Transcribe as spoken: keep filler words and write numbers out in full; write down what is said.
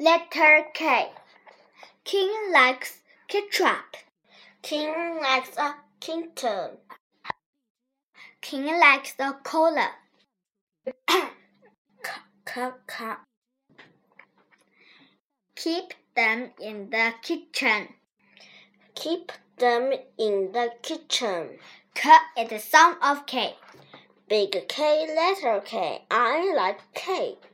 Letter K. King likes ketchup. King likes a kitten. King likes a cola. Keep them in the kitchen. Keep them in the kitchen. K is the sound of K. Big K, letter K. I like K.